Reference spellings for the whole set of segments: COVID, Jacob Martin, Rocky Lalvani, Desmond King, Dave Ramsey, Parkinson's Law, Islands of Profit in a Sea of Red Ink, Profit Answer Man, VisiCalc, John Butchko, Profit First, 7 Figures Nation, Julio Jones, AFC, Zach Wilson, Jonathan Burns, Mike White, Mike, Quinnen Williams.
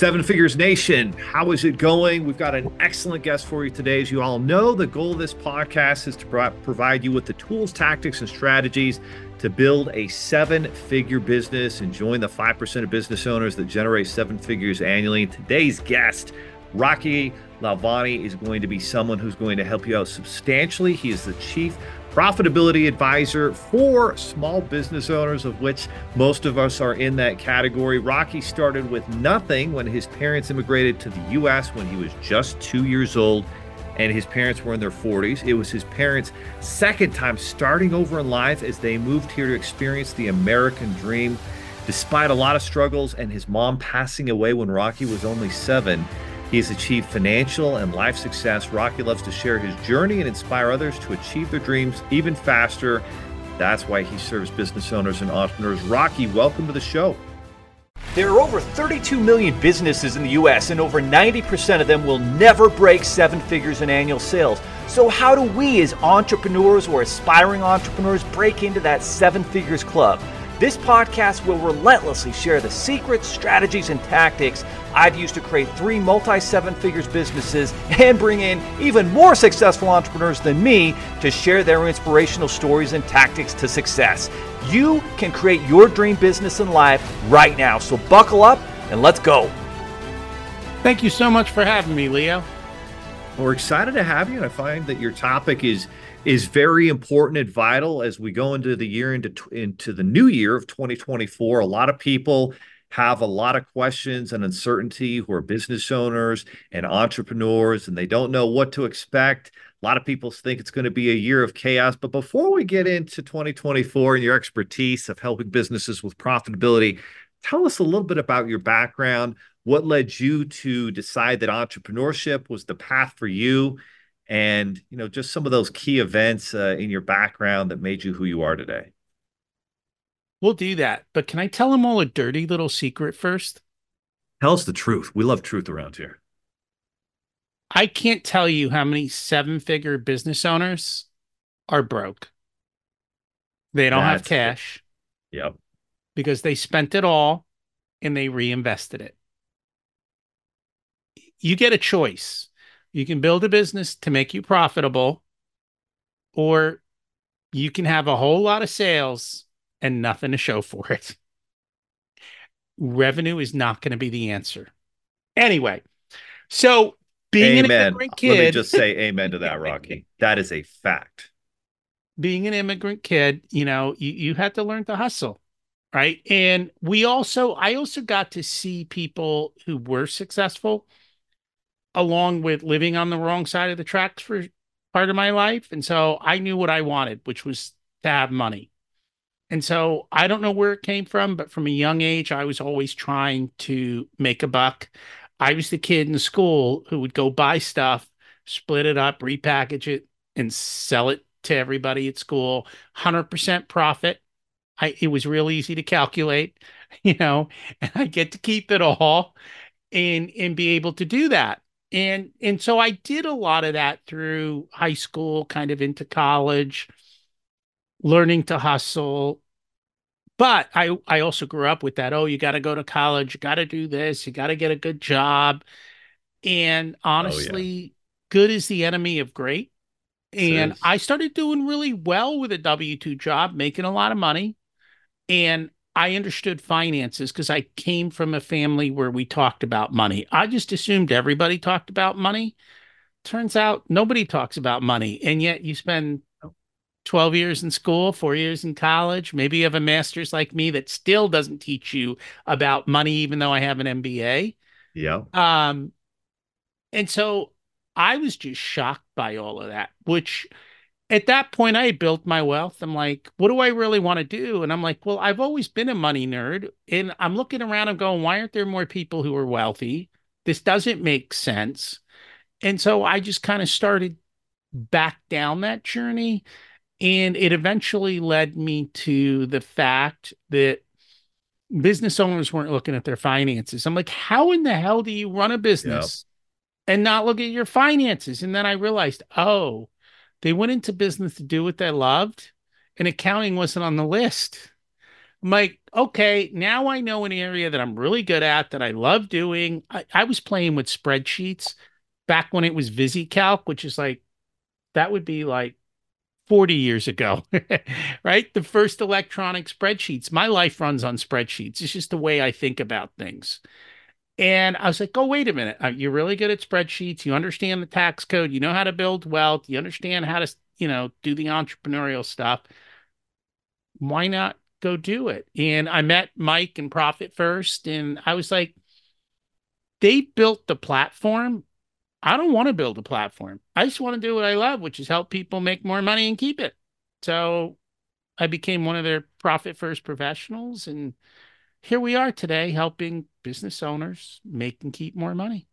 7 Figures Nation, how is it going? We've got an excellent guest for you today. As you all know, the goal of this podcast is to provide you with the tools, tactics, and strategies to build a seven-figure business and join the 5% of business owners that generate 7 figures annually. Today's guest, Rocky Lalvani, is going to be someone who's going to help you out substantially. He is the Chief Profitability Advisor for small business owners, of which most of us are in that category. Rocky started with nothing when his parents immigrated to the U.S. when he was just 2 years old, and his parents were in their 40s. It was his parents' second time starting over in life as they moved here to experience the American dream. Despite a lot of struggles and his mom passing away when Rocky was only 7, he's achieved financial and life success. Rocky loves to share his journey and inspire others to achieve their dreams even faster. That's why he serves business owners and entrepreneurs. Rocky, welcome to the show. There are over 32 million businesses in the U.S., and over 90% of them will never break 7 figures in annual sales. So how do we as entrepreneurs or aspiring entrepreneurs break into that 7 figures club? This podcast will relentlessly share the secrets, strategies, and tactics I've used to create 3 multi-7 figures businesses and bring in even more successful entrepreneurs than me to share their inspirational stories and tactics to success. You can create your dream business and life right now. So buckle up and let's go. Thank you so much for having me, Leo. We're excited to have you, and I find that your topic is very important and vital as we go into the year, into the new year of 2024. A lot of people have a lot of questions and uncertainty who are business owners and entrepreneurs, and they don't know what to expect. A lot of people think it's going to be a year of chaos. But before we get into 2024 and your expertise of helping businesses with profitability, tell us a little bit about your background. What led you to decide that entrepreneurship was the path for you? And, you know, just some of those key events in your background that made you who you are today. We'll do that. But can I tell them all a dirty little secret first? Tell us the truth. We love truth around here. I can't tell you how many 7 figure business owners are broke. They don't have cash. Yep. Because they spent it all and they reinvested it. You get a choice. You can build a business to make you profitable, or you can have a whole lot of sales and nothing to show for it. Revenue is not going to be the answer. Anyway, so being an immigrant kid... Let me just say amen to that, Rocky. That is a fact. Being an immigrant kid, you know, you had to learn to hustle, right? And I also got to see people who were successful, along with living on the wrong side of the tracks for part of my life. And so I knew what I wanted, which was to have money. And so I don't know where it came from, but from a young age, I was always trying to make a buck. I was the kid in school who would go buy stuff, split it up, repackage it, and sell it to everybody at school. 100% profit. It was real easy to calculate, you know, and I get to keep it all and be able to do that. And so I did a lot of that through high school, kind of into college, learning to hustle. But I also grew up with that, oh, you got to go to college, you got to do this, you got to get a good job. And honestly, good is the enemy of great. And I started doing really well with a W-2 job, making a lot of money. And I understood finances because I came from a family where we talked about money. I just assumed everybody talked about money. Turns out nobody talks about money. And yet you spend 12 years in school, 4 years in college. Maybe you have a master's like me that still doesn't teach you about money, even though I have an MBA. Yeah. And so I was just shocked by all of that, which... At that point, I had built my wealth. I'm like, what do I really want to do? And I'm like, well, I've always been a money nerd. And I'm looking around and going, why aren't there more people who are wealthy? This doesn't make sense. And so I just kind of started back down that journey. And it eventually led me to the fact that business owners weren't looking at their finances. I'm like, how in the hell do you run a business and not look at your finances? And then I realized, oh, they went into business to do what they loved, and accounting wasn't on the list. I'm like, okay, now I know an area that I'm really good at, that I love doing. I was playing with spreadsheets back when it was VisiCalc, which is like, that would be like 40 years ago, right? The first electronic spreadsheets. My life runs on spreadsheets. It's just the way I think about things. And I was like, oh, wait a minute. You're really good at spreadsheets. You understand the tax code. You know how to build wealth. You understand how to, you know, do the entrepreneurial stuff. Why not go do it? And I met Mike and Profit First. And I was like, they built the platform. I don't want to build a platform. I just want to do what I love, which is help people make more money and keep it. So I became one of their Profit First professionals. And here we are today helping business owners make and keep more money.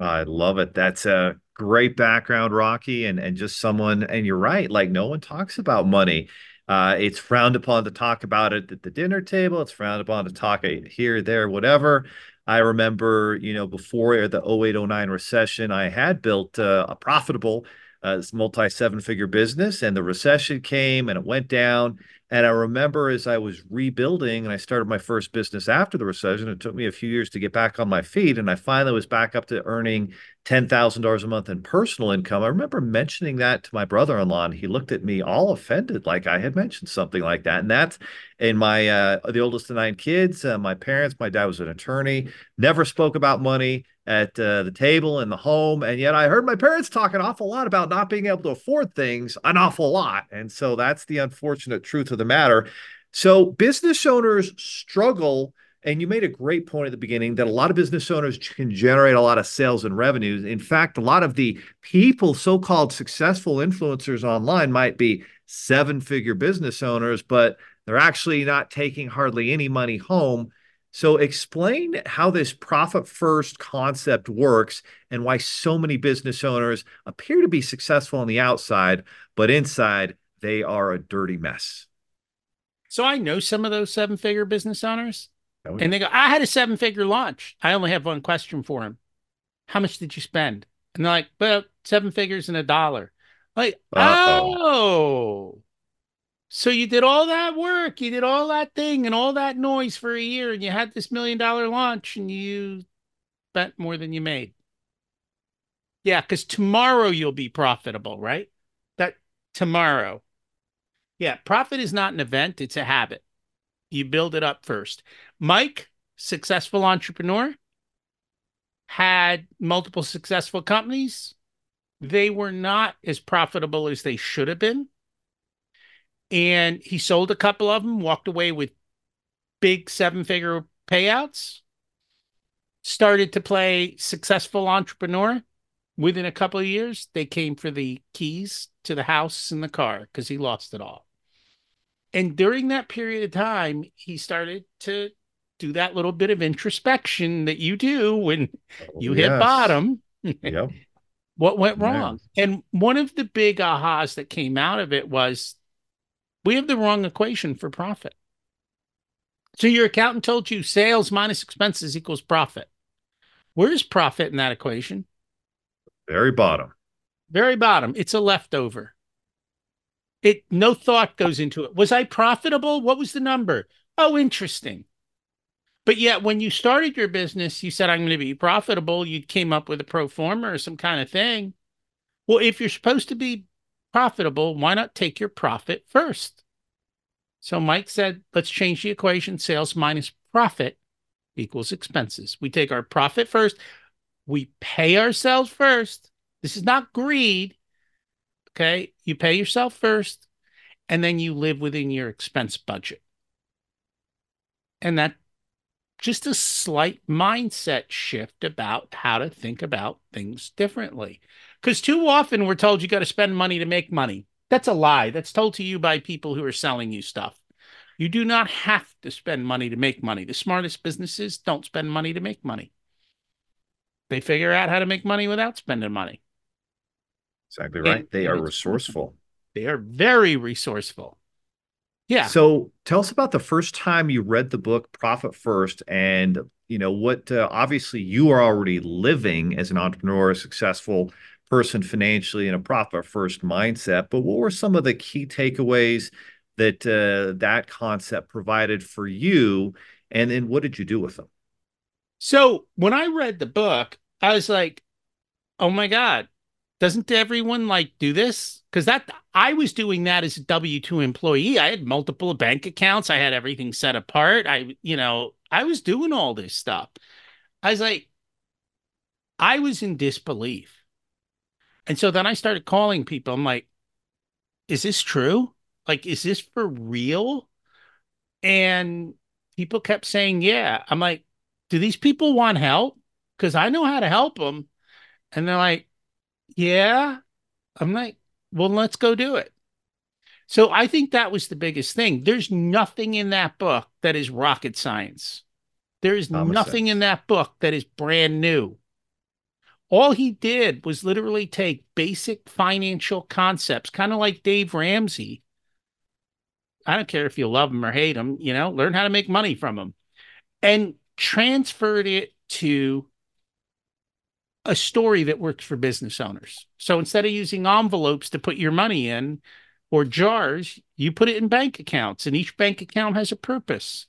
I love it. That's a great background, Rocky, and just someone, and you're right, like no one talks about money. It's frowned upon to talk about it at the dinner table. It's frowned upon to talk here, there, whatever. I remember, you know, before the 08-09 recession, I had built a profitable multi-seven-figure business, and the recession came and it went down. And I remember as I was rebuilding and I started my first business after the recession, it took me a few years to get back on my feet. And I finally was back up to earning $10,000 a month in personal income. I remember mentioning that to my brother-in-law, and he looked at me all offended, like I had mentioned something like that. And that's in my, the oldest of 9 kids, my parents, my dad was an attorney, never spoke about money at the table in the home. And yet I heard my parents talk an awful lot about not being able to afford things, an awful lot. And so that's the unfortunate truth of the matter. So business owners struggle. And you made a great point at the beginning that a lot of business owners can generate a lot of sales and revenues. In fact, a lot of the people, so-called successful influencers online, might be 7-figure business owners, but they're actually not taking hardly any money home. So explain how this Profit First concept works and why so many business owners appear to be successful on the outside, but inside they are a dirty mess. So I know some of those 7-figure business owners. And they go, I had a 7-figure launch. I only have one question for him. How much did you spend? And they're like, well, 7 figures and $1. Like, oh, so you did all that work. You did all that thing and all that noise for a year. And you had this $1 million launch and you spent more than you made. Yeah, because tomorrow you'll be profitable, right? That tomorrow. Yeah, profit is not an event. It's a habit. You build it up first. Mike, successful entrepreneur, had multiple successful companies. They were not as profitable as they should have been. And he sold a couple of them, walked away with big 7-figure payouts, started to play successful entrepreneur. Within a couple of years, they came for the keys to the house and the car because he lost it all. And during that period of time, he started to do that little bit of introspection that you do when you hit bottom. Yep. What went wrong? And one of the big ahas that came out of it was, we have the wrong equation for profit. So your accountant told you sales minus expenses equals profit. Where is profit in that equation? Very bottom. Very bottom. It's a leftover. No thought goes into it. Was I profitable? What was the number? Oh, interesting. But yet when you started your business, you said, I'm going to be profitable. You came up with a pro forma or some kind of thing. Well, if you're supposed to be profitable, why not take your profit first? So Mike said, let's change the equation. Sales minus profit equals expenses. We take our profit first. We pay ourselves first. This is not greed. Okay, you pay yourself first, and then you live within your expense budget. And that just a slight mindset shift about how to think about things differently. Because too often we're told you got to spend money to make money. That's a lie. That's told to you by people who are selling you stuff. You do not have to spend money to make money. The smartest businesses don't spend money to make money. They figure out how to make money without spending money. Exactly right. They are resourceful. They are very resourceful. Yeah. So tell us about the first time you read the book Profit First, and you know what, obviously you are already living as an entrepreneur, a successful person financially in a profit first mindset, but what were some of the key takeaways that that concept provided for you? And then what did you do with them? So when I read the book, I was like, oh my God, doesn't everyone like do this? Because that I was doing that as a W-2 employee. I had multiple bank accounts. I had everything set apart. I was doing all this stuff. I was like, I was in disbelief. And so then I started calling people. I'm like, is this true? Like, is this for real? And people kept saying, yeah. I'm like, do these people want help? Because I know how to help them. And they're like, yeah. I'm like, well, let's go do it. So I think that was the biggest thing. There's nothing in that book that is rocket science. There is nothing in that book that is brand new. All he did was literally take basic financial concepts, kind of like Dave Ramsey. I don't care if you love him or hate him, you know, learn how to make money from him, and transferred it to a story that works for business owners. So instead of using envelopes to put your money in or jars, you put it in bank accounts, and each bank account has a purpose.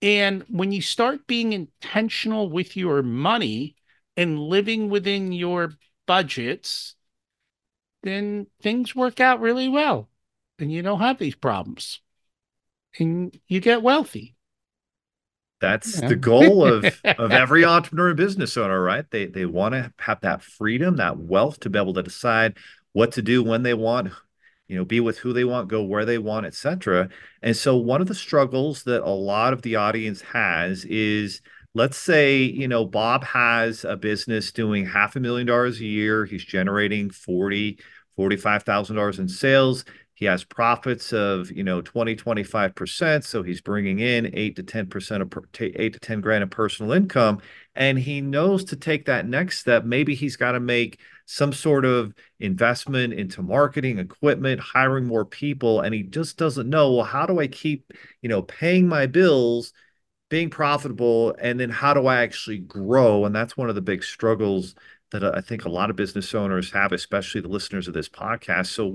And when you start being intentional with your money and living within your budgets, then things work out really well, and you don't have these problems, and you get wealthy. That's the goal of every entrepreneur and business owner, right? They want to have that freedom, that wealth, to be able to decide what to do when they want, you know, be with who they want, go where they want, etc. And so one of the struggles that a lot of the audience has is, let's say, you know, Bob has a business doing $500,000 a year. He's generating $40,000, $45,000 in sales. He has profits of, you know, 20, 25%. So he's bringing in 8 to 10 grand of personal income. And he knows to take that next step. Maybe he's got to make some sort of investment into marketing, equipment, hiring more people. And he just doesn't know, well, how do I keep, you know, paying my bills, being profitable, and then how do I actually grow? And that's one of the big struggles that I think a lot of business owners have, especially the listeners of this podcast. So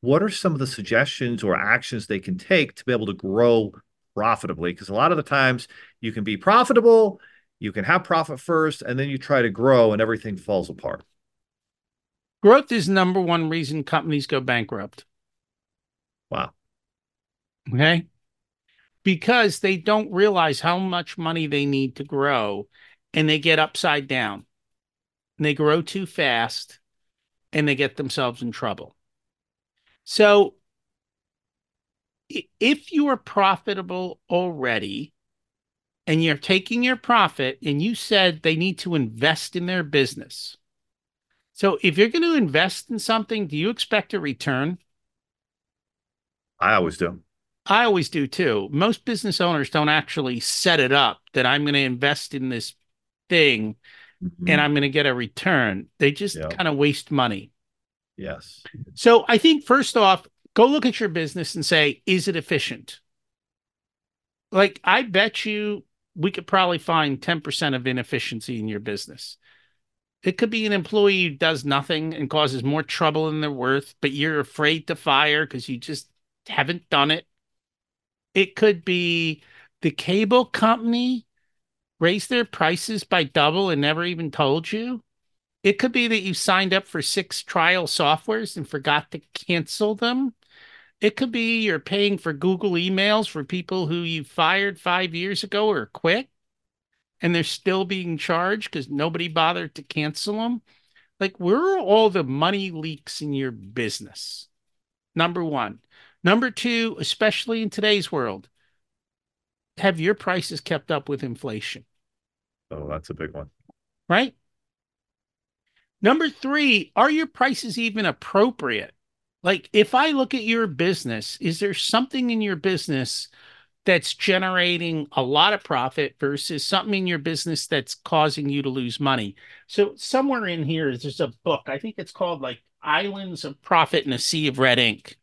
what are some of the suggestions or actions they can take to be able to grow profitably? Because a lot of the times you can be profitable, you can have profit first, and then you try to grow and everything falls apart. Growth is number one reason companies go bankrupt. Wow. Okay. Because they don't realize how much money they need to grow, and they get upside down, and they grow too fast, and they get themselves in trouble. So if you are profitable already and you're taking your profit, and you said they need to invest in their business. So if you're going to invest in something, do you expect a return? I always do. I always do too. Most business owners don't actually set it up that I'm going to invest in this thing and I'm going to get a return. They just kind of waste money. Yes. So I think first off, go look at your business and say, is it efficient? Like, I bet you we could probably find 10% of inefficiency in your business. It could be an employee who does nothing and causes more trouble than they're worth, but you're afraid to fire because you just haven't done it. It could be the cable company raised their prices by double and never even told you. It could be that you signed up for 6 trial softwares and forgot to cancel them. It could be you're paying for Google emails for people who you fired 5 years ago or quit, and they're still being charged because nobody bothered to cancel them. Like, where are all the money leaks in your business? Number one. Number two, especially in today's world, have your prices kept up with inflation? Oh, that's a big one. Right? Number three, are your prices even appropriate? Like, if I look at your business, is there something in your business that's generating a lot of profit versus something in your business that's causing you to lose money? So somewhere in here, there's a book. I think it's called like Islands of Profit in a Sea of Red Ink.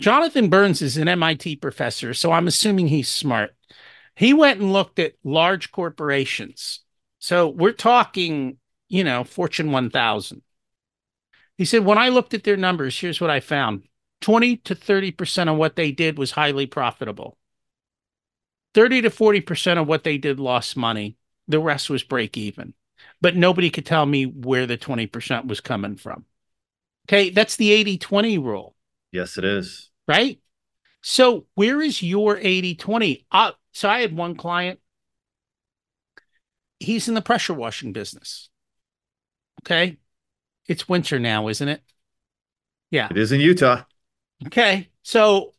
Jonathan Burns is an MIT professor, so I'm assuming he's smart. He went and looked at large corporations. So we're talking, you know, Fortune 1000. He said, when I looked at their numbers, here's what I found. 20 to 30% of what they did was highly profitable. 30 to 40% of what they did lost money. The rest was break even. But nobody could tell me where the 20% was coming from. Okay, that's the 80-20 rule. Yes, it is. Right? So where is your 80-20? So I had one client. He's in the pressure washing business. Okay. It's winter now, isn't it? Yeah. It is in Utah. Okay. So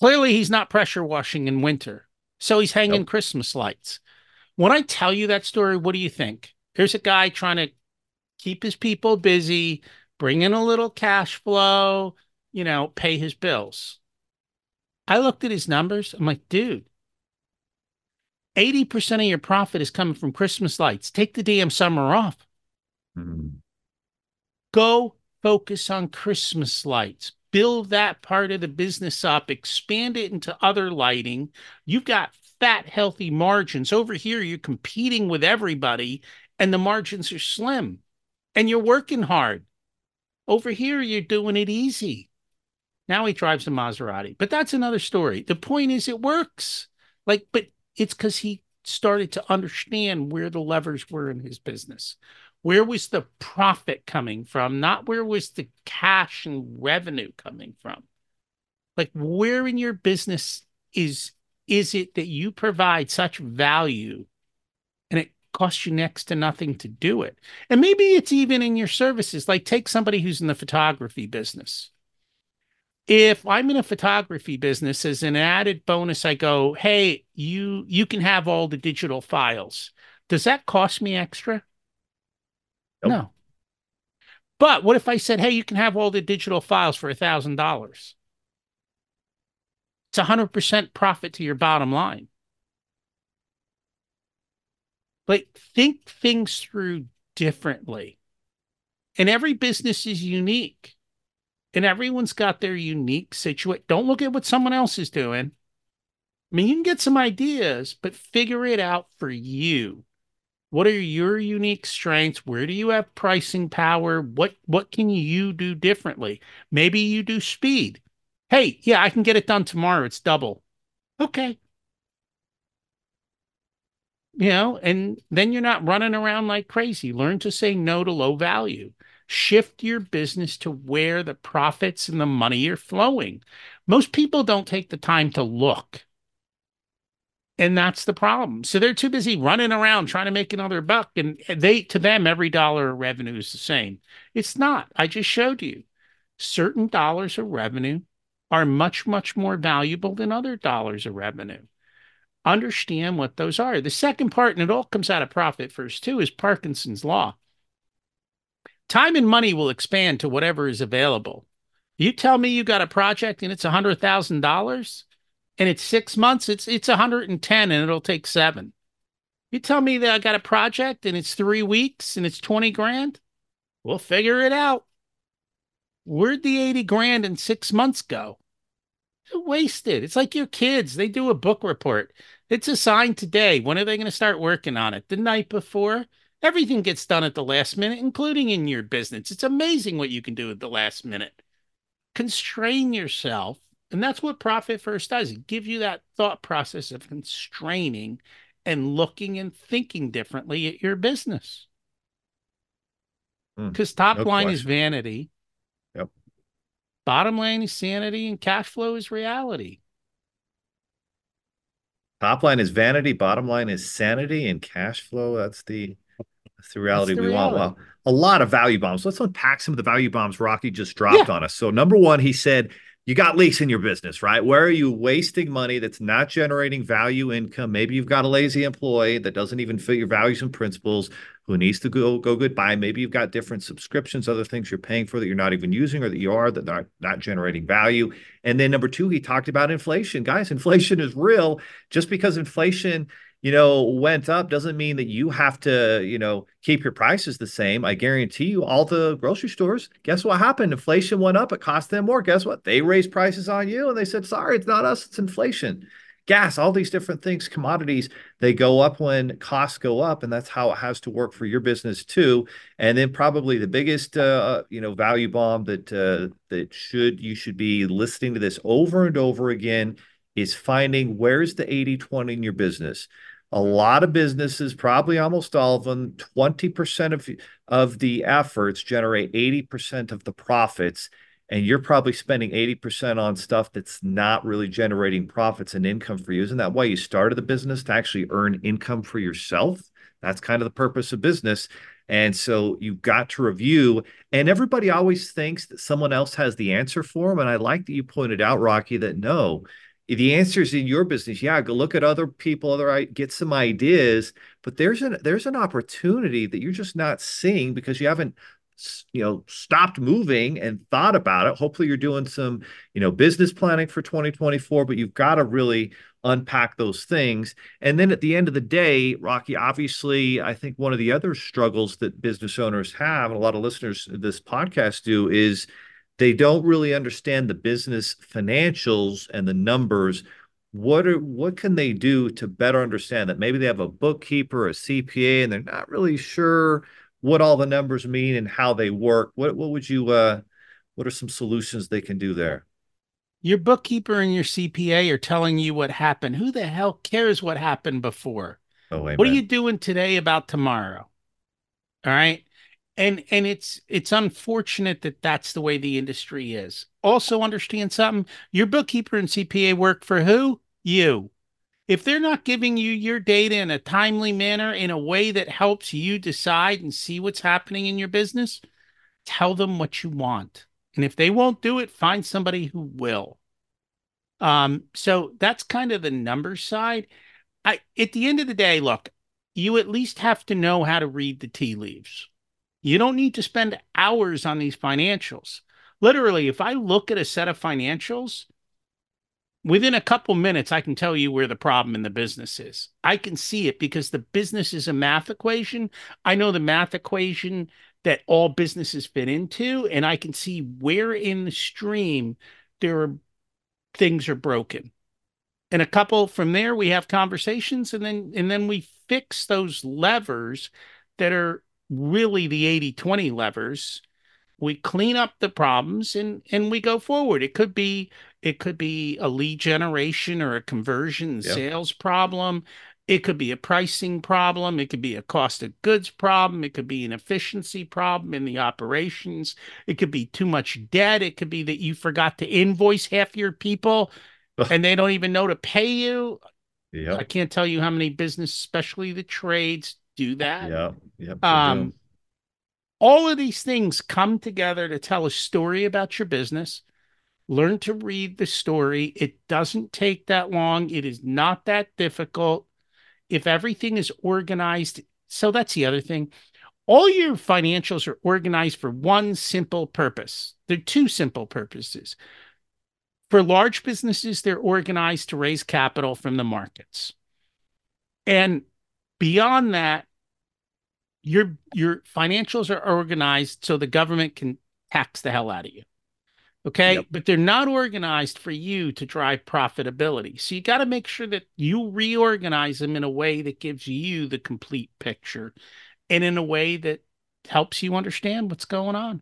clearly he's not pressure washing in winter. So he's hanging Christmas lights. When I tell you that story, what do you think? Here's a guy trying to keep his people busy, bring in a little cash flow, you know, pay his bills. I looked at his numbers. I'm like, dude, 80% of your profit is coming from Christmas lights. Take the damn summer off. Mm-hmm. Go focus on Christmas lights. Build that part of the business up. Expand it into other lighting. You've got fat, healthy margins. Over here, you're competing with everybody, and the margins are slim, and you're working hard. Over here, you're doing it easy. Now he drives a Maserati. But that's another story. The point is it works. Like, but it's because he started to understand where the levers were in his business. Where was the profit coming from? Not where was the cash and revenue coming from. Like, where in your business is it that you provide such value and it costs you next to nothing to do it? And maybe it's even in your services. Like, take somebody who's in the photography business. If I'm in a photography business, as an added bonus, I go, hey, you can have all the digital files. Does that cost me extra? Nope. No. But what if I said, hey, you can have all the digital files for $1,000? It's 100% profit to your bottom line. Like, think things through differently. And every business is unique. And everyone's got their unique situation. Don't look at what someone else is doing. I mean, you can get some ideas, but figure it out for you. What are your unique strengths? Where do you have pricing power? What can you do differently? Maybe you do speed. Hey, yeah, I can get it done tomorrow. It's double. Okay. You know, and then you're not running around like crazy. Learn to say no to low value. Shift your business to where the profits and the money are flowing. Most people don't take the time to look. And that's the problem. So they're too busy running around trying to make another buck. And to them, every dollar of revenue is the same. It's not. I just showed you. Certain dollars of revenue are much, much more valuable than other dollars of revenue. Understand what those are. The second part, and it all comes out of Profit First too, is Parkinson's Law. Time and money will expand to whatever is available. You tell me you got a project and it's $100,000 and it's 6 months, it's 110 and it'll take 7. You tell me that I got a project and it's 3 weeks and it's 20 grand, we'll figure it out. Where'd the 80 grand in 6 months go? They're wasted. It's like your kids. They do a book report. It's assigned today. When are they going to start working on it? The night before? Everything gets done at the last minute, including in your business. It's amazing what you can do at the last minute. Constrain yourself. And that's what Profit First does. It gives you that thought process of constraining and looking and thinking differently at your business. Because top line is vanity. Yep. Bottom line is sanity, and cash flow is reality. Top line is vanity. Bottom line is sanity, and cash flow, That's the reality we want. Wow. A lot of value bombs. Let's unpack some of the value bombs Rocky just dropped on us. So number one, he said, you got leaks in your business, right? Where are you wasting money that's not generating value income? Maybe you've got a lazy employee that doesn't even fit your values and principles, who needs to go goodbye. Maybe you've got different subscriptions, other things you're paying for that you're not even using or that you are that are not generating value. And then number two, he talked about inflation. Guys, inflation is real. Just because inflation went up doesn't mean that you have to, keep your prices the same. I guarantee you all the grocery stores, guess what happened? Inflation went up. It cost them more. Guess what? They raised prices on you and they said, sorry, it's not us, it's inflation. gas, all these different things, commodities, they go up when costs go up, and that's how it has to work for your business too. And then probably the biggest, value bomb that you should be listening to this over and over again is finding where's the 80-20 in your business. A lot of businesses, probably almost all of them, 20% of the efforts generate 80% of the profits. And you're probably spending 80% on stuff that's not really generating profits and income for you. Isn't that why you started the business? To actually earn income for yourself? That's kind of the purpose of business. And so you've got to review. And everybody always thinks that someone else has the answer for them. And I like that you pointed out, Rocky, that no, the answer is in your business. Yeah, go look at other people, get some ideas. But there's an opportunity that you're just not seeing because you haven't stopped moving and thought about it. Hopefully you're doing some, business planning for 2024, but you've got to really unpack those things. And then at the end of the day, Rocky, obviously, I think one of the other struggles that business owners have, and a lot of listeners to this podcast do, is they don't really understand the business financials and the numbers. What can they do to better understand that? Maybe they have a bookkeeper, a CPA, and they're not really sure what all the numbers mean and how they work. What are some solutions they can do there? Your bookkeeper and your CPA are telling you what happened. Who the hell cares what happened before? Oh, amen. What are you doing today about tomorrow? All right. And it's unfortunate that that's the way the industry is. Also understand something. Your bookkeeper and CPA work for who? You. If they're not giving you your data in a timely manner, in a way that helps you decide and see what's happening in your business, tell them what you want. And if they won't do it, find somebody who will. So that's kind of the numbers side. At the end of the day, look, you at least have to know how to read the tea leaves. You don't need to spend hours on these financials. Literally, if I look at a set of financials, within a couple minutes, I can tell you where the problem in the business is. I can see it because the business is a math equation. I know the math equation that all businesses fit into, and I can see where in the stream things are broken. And a couple from there, we have conversations, and then we fix those levers that are really the 80-20 levers. We clean up the problems and we go forward. It could be a lead generation or a conversion and sales problem. It could be a pricing problem. It could be a cost of goods problem. It could be an efficiency problem in the operations. It could be too much debt. It could be that you forgot to invoice half your people and they don't even know to pay you. Yep. I can't tell you how many businesses, especially the trades, do that. Yeah. Yep, all of these things come together to tell a story about your business. Learn to read the story. It doesn't take that long. It is not that difficult. If everything is organized, so that's the other thing. All your financials are organized for one simple purpose. There are two simple purposes. For large businesses, they're organized to raise capital from the markets. And beyond that, your financials are organized so the government can tax the hell out of you. Okay, yep. But they're not organized for you to drive profitability. So you got to make sure that you reorganize them in a way that gives you the complete picture and in a way that helps you understand what's going on.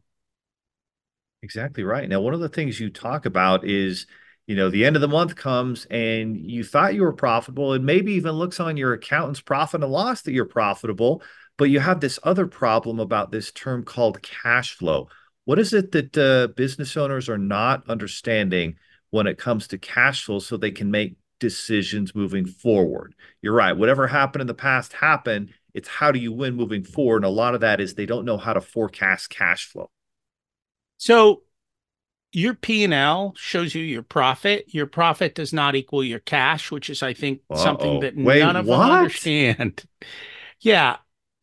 Exactly right. Now, one of the things you talk about is, the end of the month comes and you thought you were profitable, and maybe even looks on your accountant's profit and loss that you're profitable, but you have this other problem about this term called cash flow. What is it that business owners are not understanding when it comes to cash flow so they can make decisions moving forward? You're right. Whatever happened in the past happened. It's how do you win moving forward? And a lot of that is they don't know how to forecast cash flow. So your P&L shows you your profit. Your profit does not equal your cash, which is, I think, something that none of them understand. Yeah.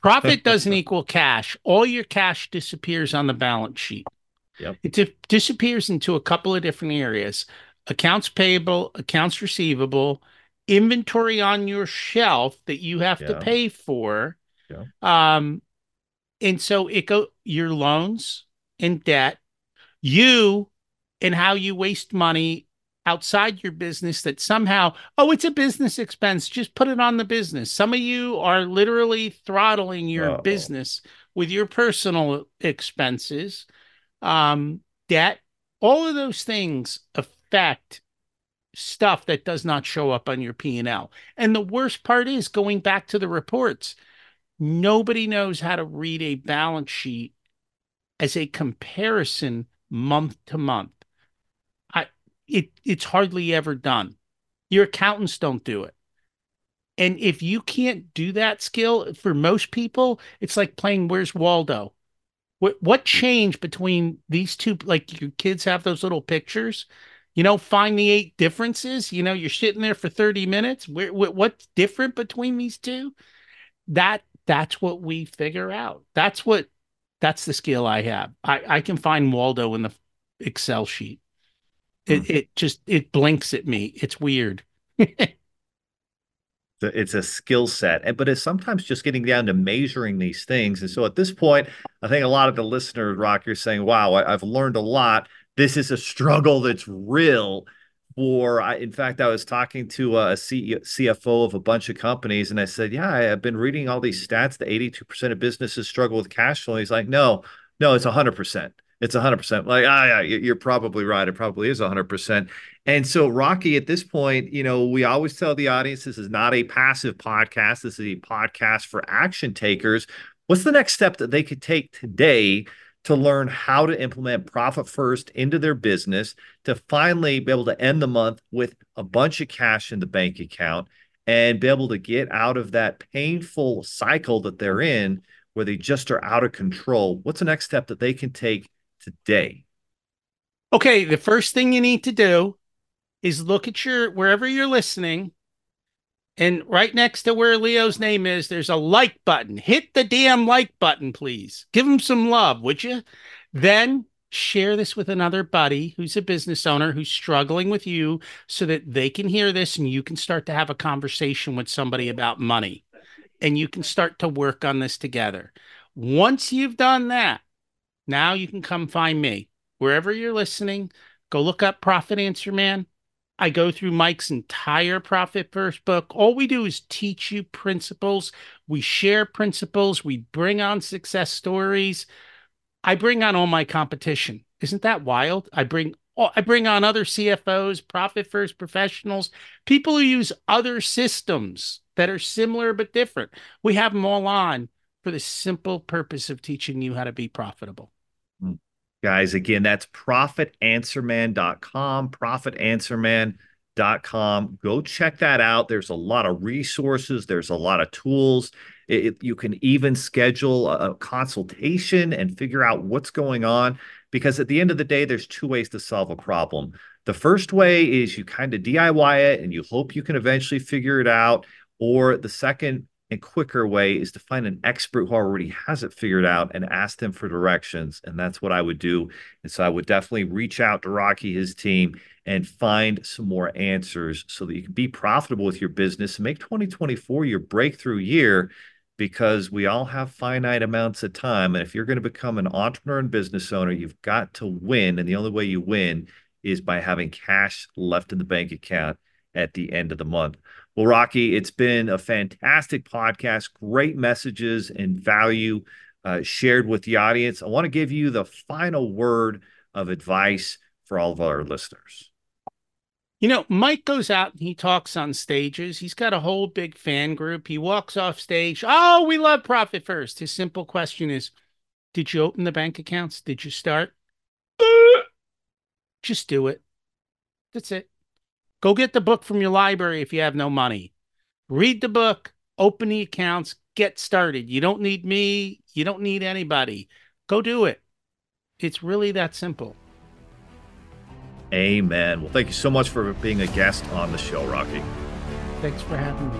Profit doesn't equal cash. All your cash disappears on the balance sheet. Yep. It disappears into a couple of different areas: accounts payable, accounts receivable, inventory on your shelf that you have to pay for. Yeah. And so it go your loans and debt, you and how you waste money outside your business that somehow, oh, it's a business expense, just put it on the business. Some of you are literally throttling your business with your personal expenses, debt. All of those things affect stuff that does not show up on your P&L. And the worst part is, going back to the reports, nobody knows how to read a balance sheet as a comparison month to month. It's hardly ever done. Your accountants don't do it. And if you can't do that skill, for most people, it's like playing Where's Waldo. What changed between these two? Like, your kids have those little pictures, you know, find the 8 differences. You know, you're sitting there for 30 minutes. What's different between these two? That's what we figure out. That's the skill I have. I can find Waldo in the Excel sheet. It blinks at me. It's weird. It's a skill set, but it's sometimes just getting down to measuring these things. And so at this point, I think a lot of the listeners, Rocky, are saying, wow, I've learned a lot. This is a struggle that's real. In fact, I was talking to a CFO of a bunch of companies, and I said, yeah, I've been reading all these stats that 82% of businesses struggle with cash flow. And he's like, no, it's 100%. It's 100%. Like, yeah, you're probably right. It probably is 100%. And so, Rocky, at this point, you know, we always tell the audience this is not a passive podcast. This is a podcast for action takers. What's the next step that they could take today to learn how to implement Profit First into their business, to finally be able to end the month with a bunch of cash in the bank account and be able to get out of that painful cycle that they're in, where they just are out of control? What's the next step that they can take today? Okay, the first thing you need to do is look at wherever you're listening, and right next to where Leo's name is, there's a like button. Hit the damn like button, please. Give him some love, would you? Then share this with another buddy who's a business owner who's struggling with you, so that they can hear this and you can start to have a conversation with somebody about money, and you can start to work on this together. Once you've done that, now you can come find me. Wherever you're listening, go look up Profit Answer Man. I go through Mike's entire Profit First book. All we do is teach you principles. We share principles. We bring on success stories. I bring on all my competition. Isn't that wild? I bring on other CFOs, Profit First professionals, people who use other systems that are similar but different. We have them all on for the simple purpose of teaching you how to be profitable. Guys, again, that's profitanswerman.com, profitanswerman.com. Go check that out. There's a lot of resources. There's a lot of tools. You can even schedule a consultation and figure out what's going on, because at the end of the day, there's 2 ways to solve a problem. The first way is you kind of DIY it and you hope you can eventually figure it out. Or the second and quicker way is to find an expert who already has it figured out and ask them for directions. And that's what I would do. And so I would definitely reach out to Rocky, his team, and find some more answers so that you can be profitable with your business and make 2024 your breakthrough year, because we all have finite amounts of time. And if you're going to become an entrepreneur and business owner, you've got to win. And the only way you win is by having cash left in the bank account at the end of the month. Well, Rocky, it's been a fantastic podcast, great messages and value shared with the audience. I want to give you the final word of advice for all of our listeners. You know, Mike goes out and he talks on stages. He's got a whole big fan group. He walks off stage. Oh, we love Profit First. His simple question is, did you open the bank accounts? Did you start? Just do it. That's it. Go get the book from your library if you have no money. Read the book, open the accounts, get started. You don't need me. You don't need anybody. Go do it. It's really that simple. Amen. Well, thank you so much for being a guest on the show, Rocky. Thanks for having me.